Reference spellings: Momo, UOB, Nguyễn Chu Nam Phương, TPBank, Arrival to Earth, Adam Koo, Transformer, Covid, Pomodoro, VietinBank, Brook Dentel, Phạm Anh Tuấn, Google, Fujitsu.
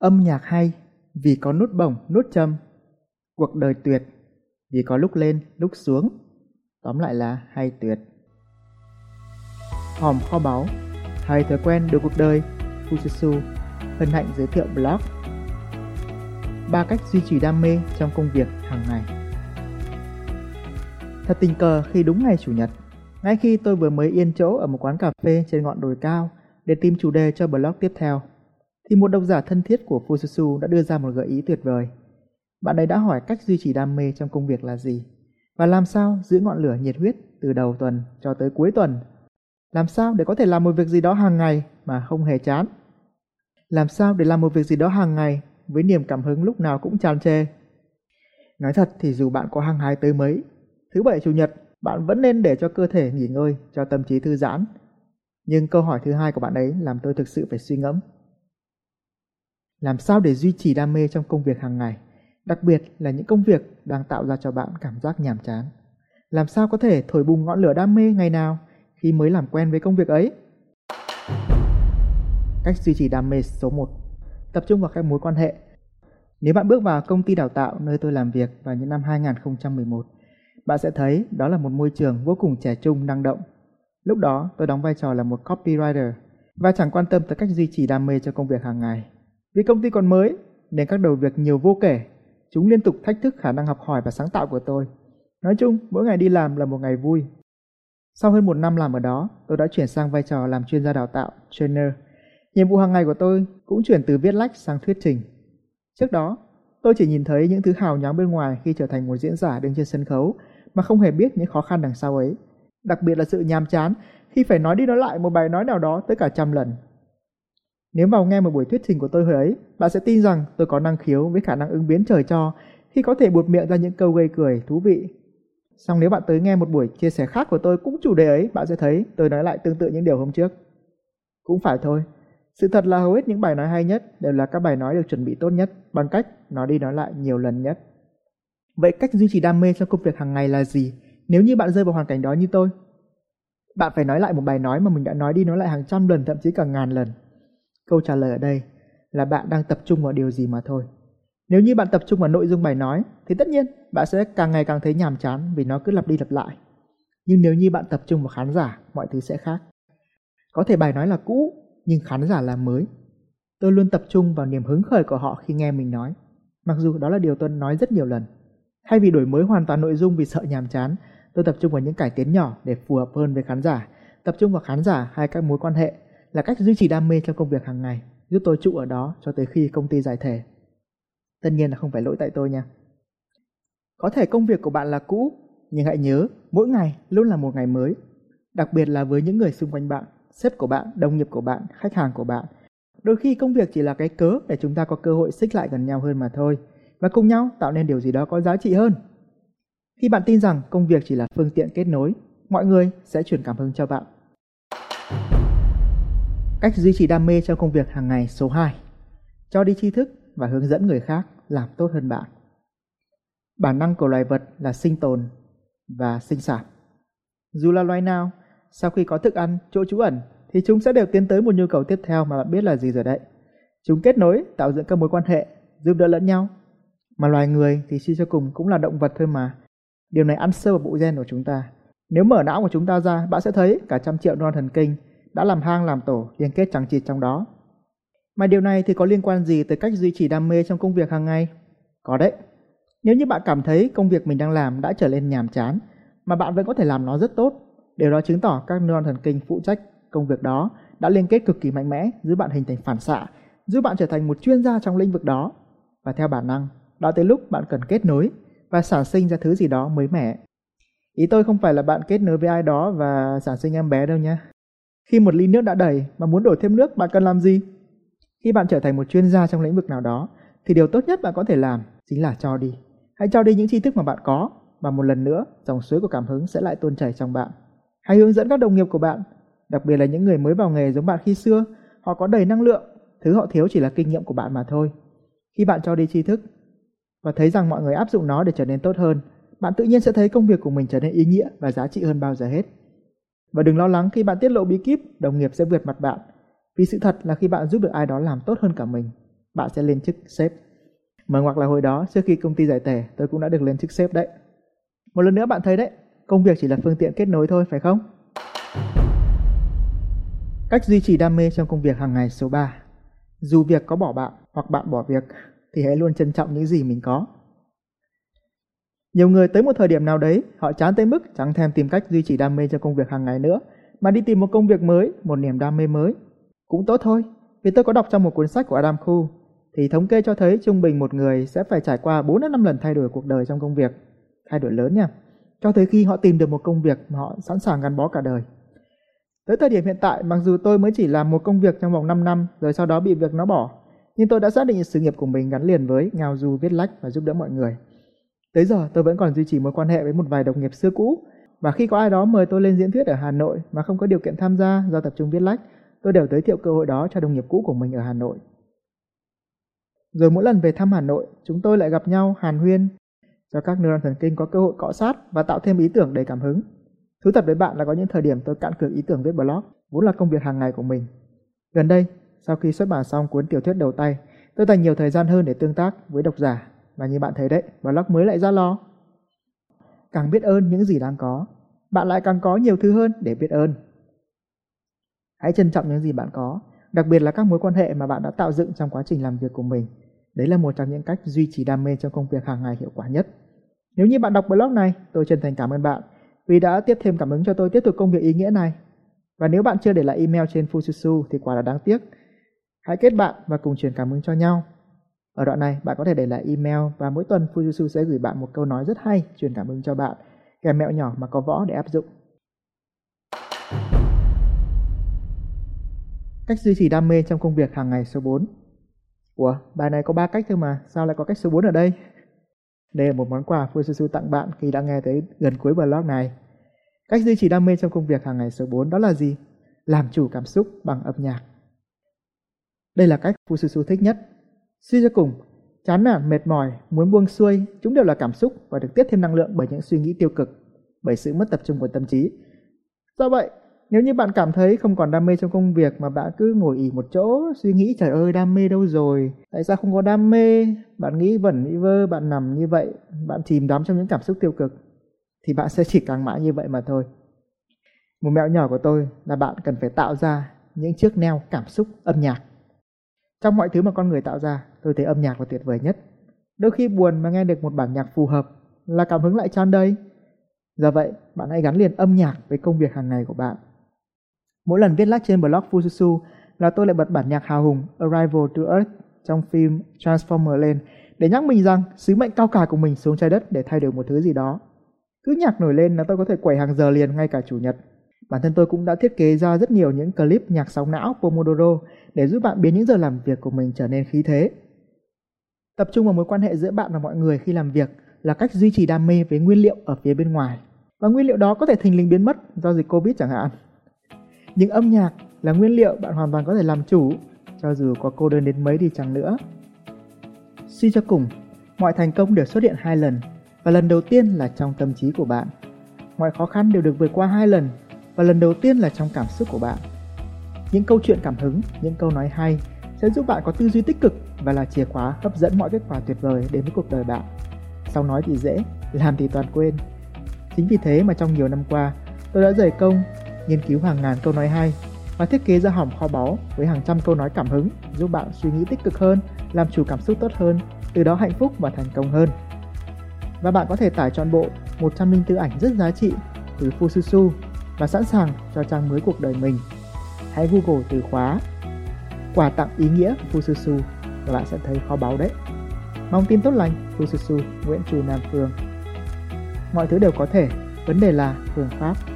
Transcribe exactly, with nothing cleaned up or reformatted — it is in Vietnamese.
Âm nhạc hay vì có nốt bổng, nốt trầm. Cuộc đời tuyệt vì có lúc lên, lúc xuống. Tóm lại là hay tuyệt. Hòm kho báu, hay thói quen đối cuộc đời, Fujitsu hân hạnh giới thiệu blog ba cách duy trì đam mê trong công việc hàng ngày. Thật tình cờ khi đúng ngày Chủ nhật, ngay khi tôi vừa mới yên chỗ ở một quán cà phê trên ngọn đồi cao để tìm chủ đề cho blog tiếp theo, thì một độc giả thân thiết của Fujitsu đã đưa ra một gợi ý tuyệt vời. Bạn ấy đã hỏi cách duy trì đam mê trong công việc là gì, và làm sao giữ ngọn lửa nhiệt huyết từ đầu tuần cho tới cuối tuần. Làm sao để có thể làm một việc gì đó hàng ngày mà không hề chán? Làm sao để làm một việc gì đó hàng ngày với niềm cảm hứng lúc nào cũng tràn trề? Nói thật thì dù bạn có hăng hái tới mấy, thứ Bảy Chủ nhật bạn vẫn nên để cho cơ thể nghỉ ngơi, cho tâm trí thư giãn. Nhưng câu hỏi thứ hai của bạn ấy làm tôi thực sự phải suy ngẫm. Làm sao để duy trì đam mê trong công việc hàng ngày, đặc biệt là những công việc đang tạo ra cho bạn cảm giác nhàm chán? Làm sao có thể thổi bùng ngọn lửa đam mê ngày nào khi mới làm quen với công việc ấy? Cách duy trì đam mê số một. Tập trung vào các mối quan hệ. Nếu bạn bước vào công ty đào tạo nơi tôi làm việc vào những năm hai không một một, bạn sẽ thấy đó là một môi trường vô cùng trẻ trung, năng động. Lúc đó tôi đóng vai trò là một copywriter và chẳng quan tâm tới cách duy trì đam mê cho công việc hàng ngày. Vì công ty còn mới nên các đầu việc nhiều vô kể, chúng liên tục thách thức khả năng học hỏi và sáng tạo của tôi. Nói chung, mỗi ngày đi làm là một ngày vui. Sau hơn một năm làm ở đó, tôi đã chuyển sang vai trò làm chuyên gia đào tạo, trainer. Nhiệm vụ hàng ngày của tôi cũng chuyển từ viết lách sang thuyết trình. Trước đó, tôi chỉ nhìn thấy những thứ hào nhoáng bên ngoài khi trở thành một diễn giả đứng trên sân khấu mà không hề biết những khó khăn đằng sau ấy. Đặc biệt là sự nhàm chán khi phải nói đi nói lại một bài nói nào đó tới cả trăm lần. Nếu vào nghe một buổi thuyết trình của tôi hồi ấy, bạn sẽ tin rằng tôi có năng khiếu với khả năng ứng biến trời cho khi có thể buột miệng ra những câu gây cười thú vị. Xong nếu bạn tới nghe một buổi chia sẻ khác của tôi cũng chủ đề ấy, bạn sẽ thấy tôi nói lại tương tự những điều hôm trước. Cũng phải thôi. Sự thật là hầu hết những bài nói hay nhất đều là các bài nói được chuẩn bị tốt nhất bằng cách nói đi nói lại nhiều lần nhất. Vậy cách duy trì đam mê trong công việc hàng ngày là gì nếu như bạn rơi vào hoàn cảnh đó như tôi? Bạn phải nói lại một bài nói mà mình đã nói đi nói lại hàng trăm lần, thậm chí cả ngàn lần. Câu trả lời ở đây là bạn đang tập trung vào điều gì mà thôi. Nếu như bạn tập trung vào nội dung bài nói thì tất nhiên bạn sẽ càng ngày càng thấy nhàm chán vì nó cứ lặp đi lặp lại. Nhưng nếu như bạn tập trung vào khán giả, mọi thứ sẽ khác. Có thể bài nói là cũ nhưng khán giả là mới. Tôi luôn tập trung vào niềm hứng khởi của họ khi nghe mình nói, mặc dù đó là điều tôi nói rất nhiều lần. Thay vì đổi mới hoàn toàn nội dung vì sợ nhàm chán, tôi tập trung vào những cải tiến nhỏ để phù hợp hơn với khán giả. Tập trung vào khán giả hay các mối quan hệ là cách duy trì đam mê trong công việc hàng ngày, giúp tôi trụ ở đó cho tới khi công ty giải thể. Tất nhiên là không phải lỗi tại tôi nha. Có thể công việc của bạn là cũ, nhưng hãy nhớ mỗi ngày luôn là một ngày mới. Đặc biệt là với những người xung quanh bạn, sếp của bạn, đồng nghiệp của bạn, khách hàng của bạn. Đôi khi công việc chỉ là cái cớ để chúng ta có cơ hội xích lại gần nhau hơn mà thôi, và cùng nhau tạo nên điều gì đó có giá trị hơn. Khi bạn tin rằng công việc chỉ là phương tiện kết nối, mọi người sẽ truyền cảm hứng cho bạn. Cách duy trì đam mê trong công việc hàng ngày số hai. Cho đi tri thức và hướng dẫn người khác làm tốt hơn bạn. Bản năng của loài vật là sinh tồn và sinh sản. Dù là loài nào, sau khi có thức ăn, chỗ trú ẩn thì chúng sẽ đều tiến tới một nhu cầu tiếp theo mà bạn biết là gì rồi đấy. Chúng kết nối, tạo dựng các mối quan hệ, giúp đỡ lẫn nhau. Mà loài người thì suy cho cùng cũng là động vật thôi mà. Điều này ăn sâu vào bộ gen của chúng ta. Nếu mở não của chúng ta ra, bạn sẽ thấy cả trăm triệu neuron thần kinh đã làm hang làm tổ liên kết chằng chịt trong đó. Mà điều này thì có liên quan gì tới cách duy trì đam mê trong công việc hàng ngày? Có đấy. Nếu như bạn cảm thấy công việc mình đang làm đã trở nên nhàm chán mà bạn vẫn có thể làm nó rất tốt, điều đó chứng tỏ các neuron thần kinh phụ trách công việc đó đã liên kết cực kỳ mạnh mẽ, giúp bạn hình thành phản xạ, giúp bạn trở thành một chuyên gia trong lĩnh vực đó. Và theo bản năng, đã tới lúc bạn cần kết nối và sản sinh ra thứ gì đó mới mẻ. Ý tôi không phải là bạn kết nối với ai đó và sản sinh em bé đâu nhé. Khi một ly nước đã đầy mà muốn đổ thêm nước, bạn cần làm gì? Khi bạn trở thành một chuyên gia trong lĩnh vực nào đó thì điều tốt nhất bạn có thể làm chính là cho đi. Hãy cho đi những tri thức mà bạn có, và một lần nữa dòng suối của cảm hứng sẽ lại tuôn chảy trong bạn. Hãy hướng dẫn các đồng nghiệp của bạn, đặc biệt là những người mới vào nghề giống bạn khi xưa. Họ có đầy năng lượng, thứ họ thiếu chỉ là kinh nghiệm của bạn mà thôi. Khi bạn cho đi tri thức và thấy rằng mọi người áp dụng nó để trở nên tốt hơn, bạn tự nhiên sẽ thấy công việc của mình trở nên ý nghĩa và giá trị hơn bao giờ hết. Và đừng lo lắng khi bạn tiết lộ bí kíp, đồng nghiệp sẽ vượt mặt bạn. Vì sự thật là khi bạn giúp được ai đó làm tốt hơn cả mình, bạn sẽ lên chức sếp. Mà hoặc là hồi đó trước khi công ty giải thể, tôi cũng đã được lên chức sếp đấy. Một lần nữa bạn thấy đấy, công việc chỉ là phương tiện kết nối thôi, phải không? Cách duy trì đam mê trong công việc hàng ngày số ba. Dù việc có bỏ bạn hoặc bạn bỏ việc thì hãy luôn trân trọng những gì mình có. Nhiều người tới một thời điểm nào đấy, họ chán tới mức chẳng thèm tìm cách duy trì đam mê cho công việc hàng ngày nữa, mà đi tìm một công việc mới, một niềm đam mê mới. Cũng tốt thôi, vì tôi có đọc trong một cuốn sách của Adam Koo, thì thống kê cho thấy trung bình một người sẽ phải trải qua bốn đến năm lần thay đổi cuộc đời trong công việc, thay đổi lớn nha, cho tới khi họ tìm được một công việc mà họ sẵn sàng gắn bó cả đời. Tới thời điểm hiện tại, mặc dù tôi mới chỉ làm một công việc trong vòng năm năm, rồi sau đó bị việc nó bỏ, nhưng tôi đã xác định sự nghiệp của mình gắn liền với ngao du, viết lách và giúp đỡ mọi người. Tới giờ tôi vẫn còn duy trì mối quan hệ với một vài đồng nghiệp xưa cũ, và khi có ai đó mời tôi lên diễn thuyết ở Hà Nội mà không có điều kiện tham gia do tập trung viết lách, tôi đều giới thiệu cơ hội đó cho đồng nghiệp cũ của mình ở Hà Nội. Rồi mỗi lần về thăm Hà Nội, chúng tôi lại gặp nhau hàn huyên, cho các neuron thần kinh có cơ hội cọ sát và tạo thêm ý tưởng đầy cảm hứng. Thú thật với bạn là có những thời điểm tôi cạn kiệt ý tưởng viết blog, vốn là công việc hàng ngày của mình. Gần đây, sau khi xuất bản xong cuốn tiểu thuyết đầu tay, tôi dành nhiều thời gian hơn để tương tác với độc giả. Và như bạn thấy đấy, blog mới lại ra lò. Càng biết ơn những gì đang có, bạn lại càng có nhiều thứ hơn để biết ơn. Hãy trân trọng những gì bạn có, đặc biệt là các mối quan hệ mà bạn đã tạo dựng trong quá trình làm việc của mình. Đấy là một trong những cách duy trì đam mê trong công việc hàng ngày hiệu quả nhất. Nếu như bạn đọc blog này, tôi chân thành cảm ơn bạn vì đã tiếp thêm cảm hứng cho tôi tiếp tục công việc ý nghĩa này. Và nếu bạn chưa để lại email trên Fujitsu thì quả là đáng tiếc. Hãy kết bạn và cùng truyền cảm hứng cho nhau. Ở đoạn này, bạn có thể để lại email và mỗi tuần Fujitsu sẽ gửi bạn một câu nói rất hay truyền cảm hứng cho bạn, kèm mẹo nhỏ mà có võ để áp dụng. Cách duy trì đam mê trong công việc hàng ngày số bốn. Ủa, bài này có ba cách thôi mà, sao lại có cách số bốn ở đây? Đây là một món quà Fujitsu tặng bạn khi đã nghe tới gần cuối blog này. Cách duy trì đam mê trong công việc hàng ngày số bốn đó là gì? Làm chủ cảm xúc bằng âm nhạc. Đây là cách Fujitsu thích nhất. Suy cho cùng, chán nản, mệt mỏi, muốn buông xuôi, chúng đều là cảm xúc và được tiếp thêm năng lượng bởi những suy nghĩ tiêu cực, bởi sự mất tập trung của tâm trí. Do vậy, nếu như bạn cảm thấy không còn đam mê trong công việc mà bạn cứ ngồi ì một chỗ, suy nghĩ trời ơi đam mê đâu rồi, tại sao không có đam mê, bạn nghĩ vẩn nghĩ vơ, bạn nằm như vậy, bạn chìm đắm trong những cảm xúc tiêu cực, thì bạn sẽ chỉ càng mãi như vậy mà thôi. Một mẹo nhỏ của tôi là bạn cần phải tạo ra những chiếc neo cảm xúc âm nhạc. Trong mọi thứ mà con người tạo ra, tôi thấy âm nhạc là tuyệt vời nhất. Đôi khi buồn mà nghe được một bản nhạc phù hợp là cảm hứng lại tràn đầy. Do vậy, bạn hãy gắn liền âm nhạc với công việc hàng ngày của bạn. Mỗi lần viết lách trên blog Fujitsu là tôi lại bật bản nhạc hào hùng Arrival to Earth trong phim Transformer lên để nhắc mình rằng sứ mệnh cao cả của mình xuống trái đất để thay đổi một thứ gì đó. Cứ nhạc nổi lên là tôi có thể quẩy hàng giờ liền ngay cả chủ nhật. Bản thân tôi cũng đã thiết kế ra rất nhiều những clip nhạc sóng não Pomodoro để giúp bạn biến những giờ làm việc của mình trở nên khí thế. Tập trung vào mối quan hệ giữa bạn và mọi người khi làm việc là cách duy trì đam mê với nguyên liệu ở phía bên ngoài. Và nguyên liệu đó có thể thình lình biến mất do dịch Covid chẳng hạn. Nhưng âm nhạc là nguyên liệu bạn hoàn toàn có thể làm chủ, cho dù có cô đơn đến mấy đi chăng nữa. Suy cho cùng, mọi thành công đều xuất hiện hai lần, và lần đầu tiên là trong tâm trí của bạn. Mọi khó khăn đều được vượt qua hai lần, và lần đầu tiên là trong cảm xúc của bạn. Những câu chuyện cảm hứng, những câu nói hay sẽ giúp bạn có tư duy tích cực và là chìa khóa hấp dẫn mọi kết quả tuyệt vời đến với cuộc đời bạn. Sau nói thì dễ, làm thì toàn quên. Chính vì thế mà trong nhiều năm qua, tôi đã dày công nghiên cứu hàng ngàn câu nói hay và thiết kế ra hòm kho báu với hàng trăm câu nói cảm hứng giúp bạn suy nghĩ tích cực hơn, làm chủ cảm xúc tốt hơn, từ đó hạnh phúc và thành công hơn. Và bạn có thể tải trọn bộ một trăm lẻ bốn ảnh rất giá trị từ Fujitsu và sẵn sàng cho trang mới cuộc đời mình. Hãy Google từ khóa quà tặng ý nghĩa Fujitsu và bạn sẽ thấy kho báu đấy. Mong tin tốt lành. Fujitsu Nguyễn Chu Nam Phương. Mọi thứ đều có thể, vấn đề là phương pháp.